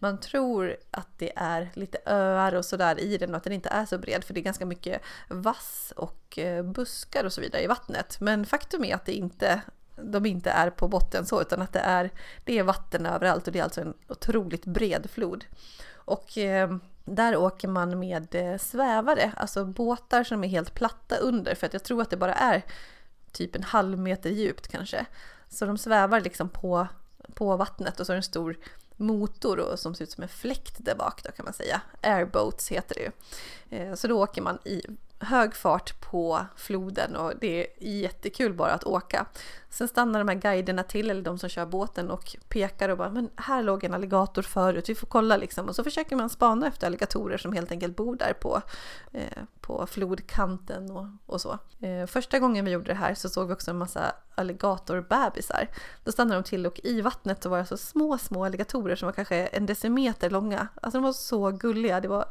Man tror att det är lite öar och sådär i den och att den inte är så bred, för det är ganska mycket vass och buskar och så vidare i vattnet. Men faktum är att det inte, de inte är på botten så, utan att det är, det är vatten överallt, och det är alltså en otroligt bred flod. Och eh, där åker man med svävare, alltså båtar som är helt platta under, för att jag tror att det bara är typ en halv meter djupt kanske. Så de svävar liksom på, på vattnet, och så är det en stor motor och som ser ut som en fläkt där bak då, kan man säga. Airboats heter det ju. Så då åker man i hög fart på floden, och det är jättekul bara att åka. Sen stannar de här guiderna till, eller de som kör båten, och pekar och bara, men här låg en alligator förut, vi får kolla liksom. Och så försöker man spana efter alligatorer som helt enkelt bor där på, eh, på flodkanten och, och så. Eh, första gången vi gjorde det här så såg vi också en massa alligatorbebisar. Då stannade de till, och i vattnet så var det så små, små alligatorer som var kanske en decimeter långa. Alltså de var så gulliga, det var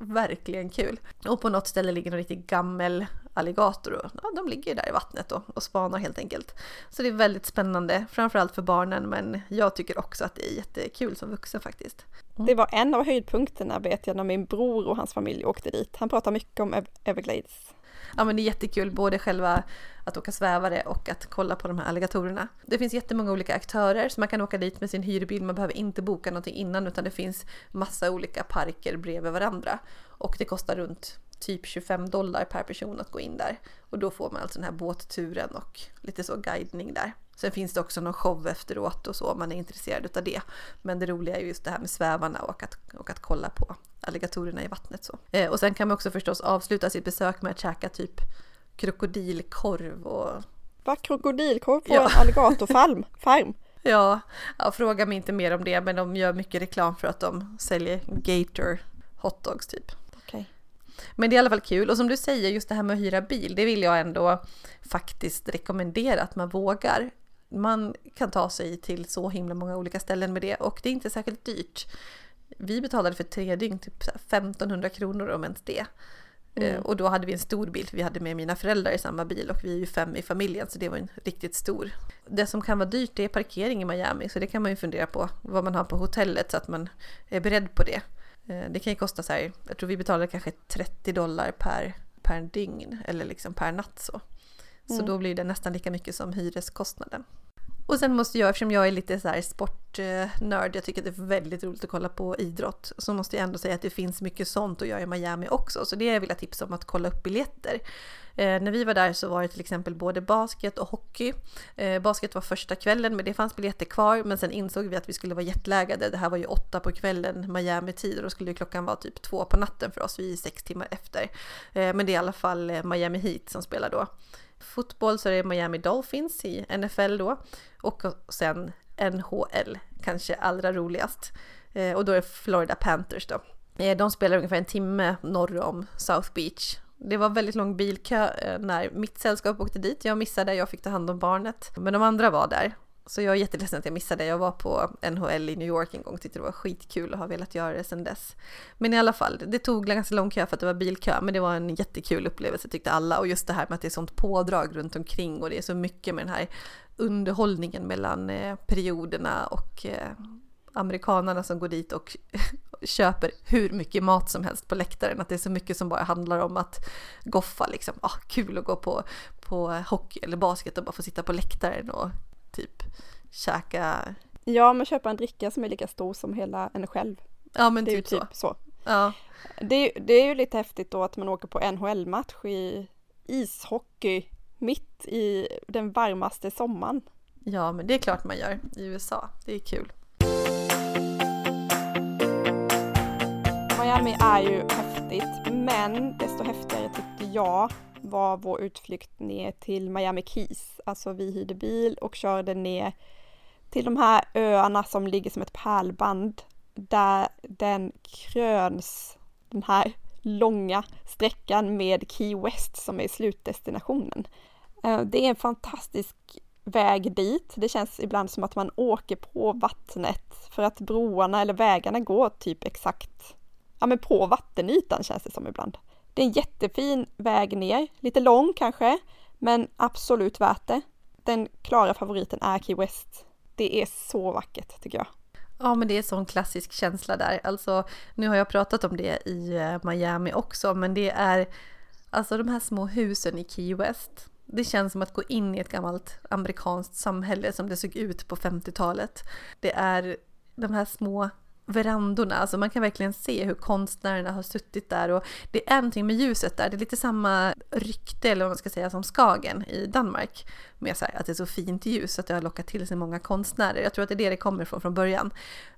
verkligen kul. Och på något ställe ligger en riktigt gammal alligator, och ja, de ligger ju där i vattnet då, och spanar helt enkelt. Så det är väldigt spännande, framförallt för barnen, men jag tycker också att det är jättekul som vuxen faktiskt. Mm. Det var en av höjdpunkterna, vet jag, när min bror och hans familj åkte dit. Han pratar mycket om Everglades. Ja, men det är jättekul, både själva att åka svävare och att kolla på de här alligatorerna. Det finns jättemånga olika aktörer, så man kan åka dit med sin hyrbil. Man behöver inte boka någonting innan, utan det finns massa olika parker bredvid varandra. Och det kostar runt typ tjugofem dollar per person att gå in där. Och då får man alltså den här båtturen och lite så guidning där. Sen finns det också någon show efteråt och så, om man är intresserad utav det. Men det roliga är just det här med svävarna och att, och att kolla på alligatorerna i vattnet. Så. Eh, och sen kan man också förstås avsluta sitt besök med att käka typ krokodilkorv. Och... Va? Krokodilkorv på ja. En alligatorfarm? Farm. ja, ja, fråga mig inte mer om det, men de gör mycket reklam för att de säljer gator hotdogs typ. Okay. Men det är i alla fall kul. Och som du säger, just det här med att hyra bil, det vill jag ändå faktiskt rekommendera att man vågar. Man kan ta sig till så himla många olika ställen med det, och det är inte särskilt dyrt. Vi betalade för tre dygn typ femtonhundra kronor om ens det. Mm. Och då hade vi en stor bil, för vi hade med mina föräldrar i samma bil, och vi är ju fem i familjen, så det var en riktigt stor. Det som kan vara dyrt, det är parkering i Miami, så det kan man ju fundera på vad man har på hotellet, så att man är beredd på det. Det kan ju kosta så här, jag tror vi betalade kanske trettio dollar per, per dygn eller liksom per natt så. Mm. Så då blir det nästan lika mycket som hyreskostnaden. Och sen måste jag, eftersom jag är lite så här sportnörd, jag tycker det är väldigt roligt att kolla på idrott, så måste jag ändå säga att det finns mycket sånt att göra i Miami också. Så det vill jag tipsa om, att kolla upp biljetter. Eh, när vi var där så var det till exempel både basket och hockey. Eh, basket var första kvällen, men det fanns biljetter kvar. Men sen insåg vi att vi skulle vara jetlaggade. Det här var ju åtta på kvällen Miami-tid, och då skulle klockan vara typ två på natten för oss. Vi är sex timmar efter. Eh, men det är i alla fall Miami Heat som spelar då. Fotboll så är det Miami Dolphins i N F L då, och sen N H L, kanske allra roligast, eh, och då är Florida Panthers då. Eh, de spelar ungefär en timme norr om South Beach. Det var väldigt lång bilkö eh, när mitt sällskap åkte dit. Jag missade, jag fick ta hand om barnet, men de andra var där. Så jag är jätteledsen att jag missade. Jag var på N H L i New York en gång, tyckte det var skitkul och har velat göra det sedan dess. Men i alla fall, det tog ganska lång kö för att det var bilkö, men det var en jättekul upplevelse tyckte alla. Och just det här med att det är sånt pådrag runt omkring, och det är så mycket med den här underhållningen mellan eh, perioderna och eh, amerikanerna som går dit och köper hur mycket mat som helst på läktaren, att det är så mycket som bara handlar om att goffa liksom. Ah, kul att gå på, på hockey eller basket och bara få sitta på läktaren och typ käka. Ja, men köpa en dricka som är lika stor som hela en själv. Ja, men det typ, är ju typ så. så. Ja. Det, det är ju lite häftigt då att man åker på N H L-match i ishockey mitt i den varmaste sommaren. Ja, men det är klart man gör i U S A. Det är kul. Miami är ju häftigt, men desto häftigare tyckte jag var vår utflykt ner till Miami Keys. Alltså vi hyrde bil och körde ner till de här öarna som ligger som ett pärlband, där den kröns den här långa sträckan med Key West som är slutdestinationen. Det är en fantastisk väg dit. Det känns ibland som att man åker på vattnet, för att broarna eller vägarna går typ exakt ja, men på vattenytan känns det som ibland. Det är en jättefin väg ner, lite lång kanske, men absolut värt det. Den klara favoriten är Key West. Det är så vackert tycker jag. Ja, men det är en sån klassisk känsla där. Alltså, nu har jag pratat om det i Miami också, men det är alltså de här små husen i Key West. Det känns som att gå in i ett gammalt amerikanskt samhälle som det såg ut på femtiotalet. Det är de här små verandorna, alltså man kan verkligen se hur konstnärerna har suttit där, och det är någonting med ljuset där, det är lite samma rykte eller vad man ska säga som Skagen i Danmark, med så här, att det är så fint ljus att det har lockat till sig många konstnärer. Jag tror att det är det det kommer från från början,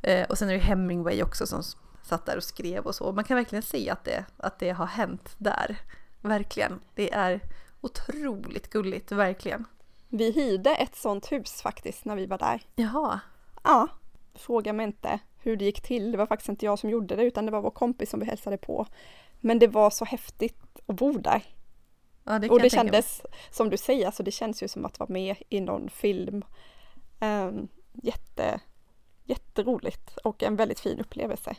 eh, och sen är det Hemingway också som satt där och skrev och så, man kan verkligen se att det, att det har hänt där, verkligen, det är otroligt gulligt, verkligen. Vi hyrde ett sånt hus faktiskt när vi var där. Jaha. Ja, fråga mig inte hur det gick till. Det var faktiskt inte jag som gjorde det, utan det var vår kompis som vi hälsade på. Men det var så häftigt att bo där. Ja, det kan och det kändes, som du säger, alltså det känns ju som att vara med i någon film. Um, jätte, jätteroligt och en väldigt fin upplevelse.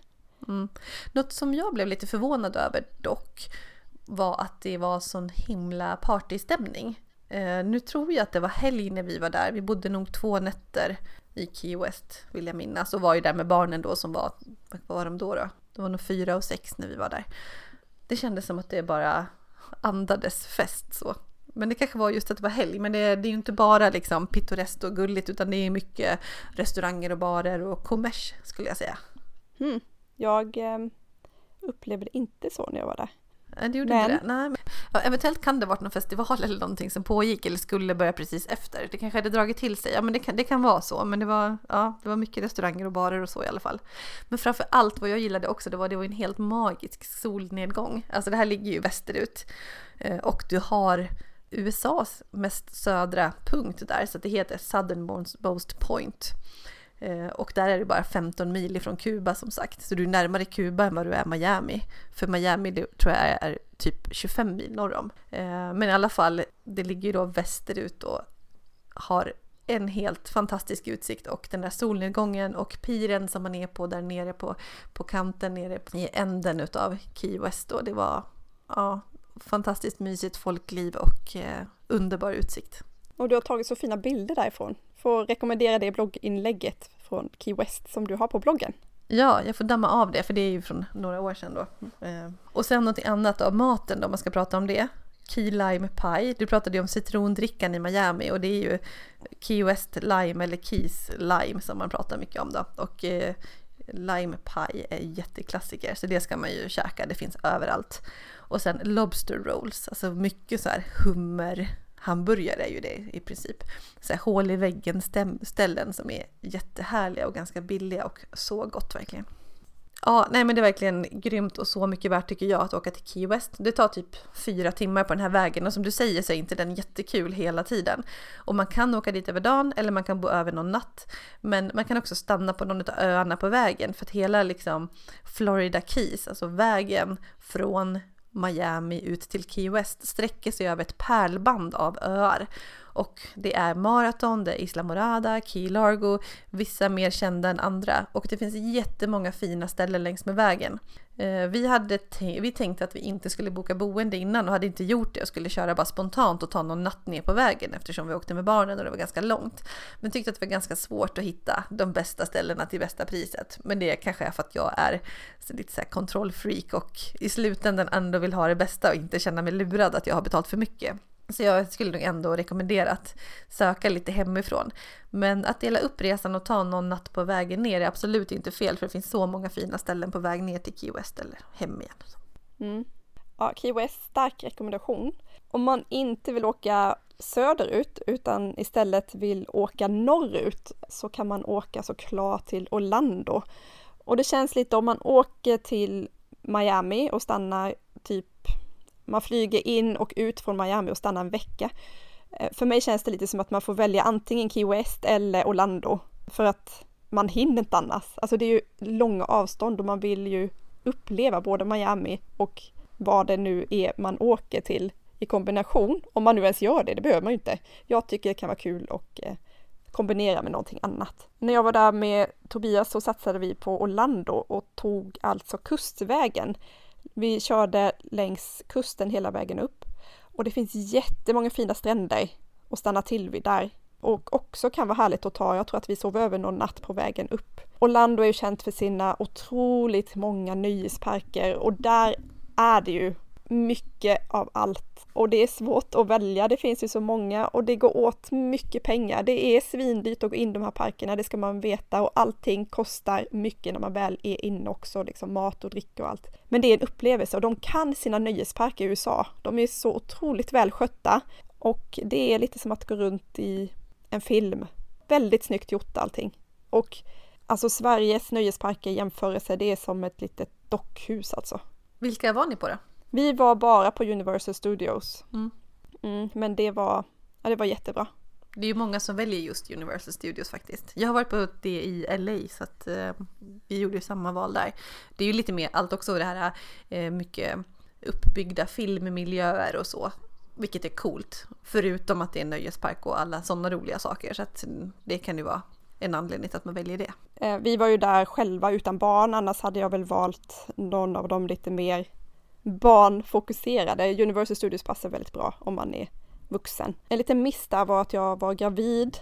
Mm. Något som jag blev lite förvånad över dock var att det var sån himla partystämning. Uh, nu tror jag att det var helg när vi var där. Vi bodde nog två nätter i Key West, vill jag minnas, och var ju där med barnen då som var, vad var de då då? De var nog fyra och sex när vi var där. Det kändes som att det bara andades fest så. Men det kanske var just att det var helg, men det, det är ju inte bara liksom pittoreskt och gulligt, utan det är mycket restauranger och barer och kommers skulle jag säga. Mm. Jag eh, upplevde inte så när jag var där. Det gjorde men... inte det. Nej, men... ja, eventuellt kan det ha varit någon festival eller någonting som pågick eller skulle börja precis efter. Det kanske hade dragit till sig. Ja, men det kan, det kan vara så. Men det var, ja, det var mycket restauranger och barer och så i alla fall. Men framför allt vad jag gillade också, det var, det var en helt magisk solnedgång. Alltså det här ligger ju västerut. Och du har U S As mest södra punkt där. Så det heter Southernmost Point. Och där är det bara femton mil ifrån Kuba som sagt. Så du är närmare Kuba än vad du är Miami. För Miami det, tror jag är typ tjugofem mil norr om. Men i alla fall, det ligger ju då västerut och har en helt fantastisk utsikt. Och den där solnedgången och piren som man är på där nere på, på kanten, nere i änden utav Key West. Då. Det var ja, fantastiskt mysigt folkliv och eh, underbar utsikt. Och du har tagit så fina bilder därifrån. Får rekommendera det blogginlägget från Key West som du har på bloggen. Ja, jag får damma av det, för det är ju från några år sedan då. Och sen något annat av maten då, om man ska prata om det. key lime pie. Du pratade ju om citrondrickan i Miami, och det är ju Key West lime eller Keys lime som man pratar mycket om då. Och eh, lime pie är jätteklassiker, så det ska man ju käka, det finns överallt. Och sen lobster rolls, alltså mycket så här hummer. Hamburgare är ju det i princip. Så här hål i väggen stäm- ställen som är jättehärliga och ganska billiga och så gott verkligen. Ja, nej men det är verkligen grymt och så mycket värt tycker jag att åka till Key West. Det tar typ fyra timmar på den här vägen och som du säger så är inte den jättekul hela tiden. Och man kan åka dit över dagen eller man kan bo över någon natt. Men man kan också stanna på någon av öarna på vägen för att hela liksom Florida Keys, alltså vägen från Miami ut till Key West sträcker sig över ett pärlband av öar och det är Marathon, det är Isla Morada, Key Largo, vissa mer kända än andra och det finns jättemånga fina ställen längs med vägen. Vi hade t- vi tänkte att vi inte skulle boka boende innan och hade inte gjort det och skulle köra bara spontant och ta någon natt ner på vägen eftersom vi åkte med barnen och det var ganska långt. Men tyckte att det var ganska svårt att hitta de bästa ställena till bästa priset. Men det kanske är för att jag är så lite så här kontrollfreak och i slutändan ändå vill ha det bästa och inte känna mig lurad att jag har betalt för mycket. Så jag skulle nog ändå rekommendera att söka lite hemifrån. Men att dela upp resan och ta någon natt på vägen ner är absolut inte fel. För det finns så många fina ställen på väg ner till Key West eller hem igen. Mm. Ja, Key West, stark rekommendation. Om man inte vill åka söderut utan istället vill åka norrut så kan man åka såklart till Orlando. Och det känns lite om man åker till Miami och stannar typ... Man flyger in och ut från Miami och stannar en vecka. För mig känns det lite som att man får välja antingen Key West eller Orlando. För att man hinner inte annars. Alltså det är ju långa avstånd och man vill ju uppleva både Miami och vad det nu är man åker till i kombination. Om man nu ens gör det, det behöver man ju inte. Jag tycker det kan vara kul och kombinera med någonting annat. När jag var där med Tobias så satsade vi på Orlando och tog alltså kustvägen. Vi körde längs kusten hela vägen upp och det finns jättemånga fina stränder att stanna till vid där. Och också kan vara härligt att ta, jag tror att vi sov över någon natt på vägen upp. Orlando är ju känt för sina otroligt många nöjesparker och där är det ju mycket av allt. Och det är svårt att välja, det finns ju så många och det går åt mycket pengar. Det är svindyrt att gå in i de här parkerna, det ska man veta och allting kostar mycket när man väl är inne också, liksom mat och dricka och allt. Men det är en upplevelse och de kan sina nöjesparker i U S A. De är så otroligt välskötta och det är lite som att gå runt i en film. Väldigt snyggt gjort allting. Och alltså Sveriges nöjesparker i jämförelse, det är som ett litet dockhus alltså. Vilka var ni på då? Vi var bara på Universal Studios. Mm. Mm, men det var, ja, det var jättebra. Det är ju många som väljer just Universal Studios faktiskt. Jag har varit på det i L A så att eh, vi gjorde ju samma val där. Det är ju lite mer allt också det här eh, mycket uppbyggda filmmiljöer och så. Vilket är coolt. Förutom att det är en nöjespark och alla sådana roliga saker. Så att det kan ju vara en anledning till att man väljer det. Eh, vi var ju där själva utan barn. Annars hade jag väl valt någon av dem lite mer barnfokuserade. Universal Studios passar väldigt bra om man är vuxen. En liten miss där var att jag var gravid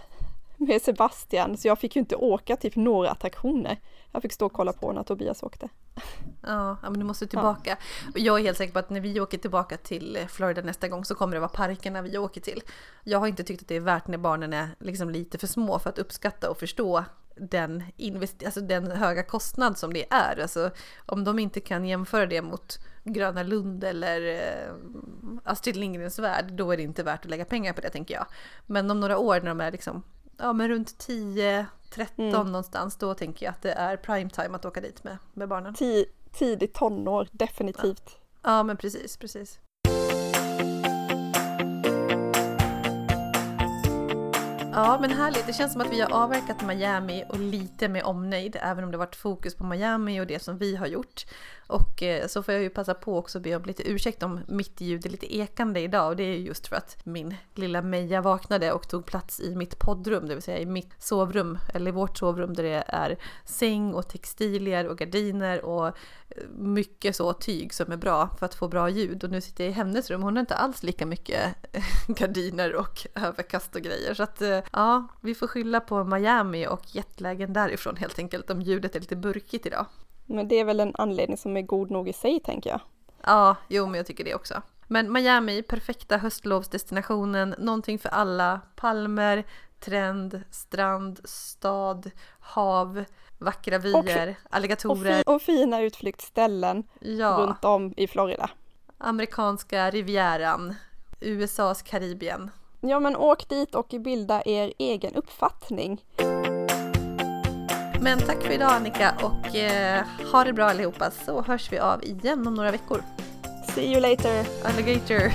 med Sebastian så jag fick ju inte åka till några attraktioner. Jag fick stå och kolla på när Tobias åkte. Ja, men du måste tillbaka. Ja. Jag är helt säker på att när vi åker tillbaka till Florida nästa gång så kommer det vara parkerna vi åker till. Jag har inte tyckt att det är värt när barnen är liksom lite för små för att uppskatta och förstå den, invest- alltså den höga kostnad som det är. Alltså, om de inte kan jämföra det mot Gröna Lund eller eh, Astrid Lindgrens Värld, då är det inte värt att lägga pengar på det, tänker jag. Men om några år när de är liksom, ja, men runt tio tretton mm. någonstans, då tänker jag att det är prime time att åka dit med, med barnen. Tid, tidigt tonår, definitivt. Ja, ja men precis, precis. Ja, men härligt. Det känns som att vi har avverkat Miami och lite med omnejd, även om det har varit fokus på Miami och det som vi har gjort. Och så får jag ju passa på också att be om lite ursäkt om mitt ljud är lite ekande idag. Och det är just för att min lilla Meja vaknade och tog plats i mitt poddrum, det vill säga i mitt sovrum, eller vårt sovrum där det är säng och textilier och gardiner och mycket så tyg som är bra för att få bra ljud. Och nu sitter jag i hennes rum, hon har inte alls lika mycket gardiner och överkast och grejer. Så att ja, vi får skylla på Miami och jetlägen därifrån helt enkelt om ljudet är lite burkigt idag. Men det är väl en anledning som är god nog i sig, tänker jag. Ja, jo men jag tycker det också. Men Miami, perfekta höstlovsdestinationen. Någonting för alla. Palmer, trend, strand, stad, hav, vackra vyer, och, alligatorer. Och, och fina utflyktsställen ja. runt om i Florida. Amerikanska rivieran, U S A:s Karibien. Ja, men åk dit och bilda er egen uppfattning. Men tack för idag, Annika, och eh, ha det bra allihopa, så hörs vi av igen om några veckor. See you later, alligator!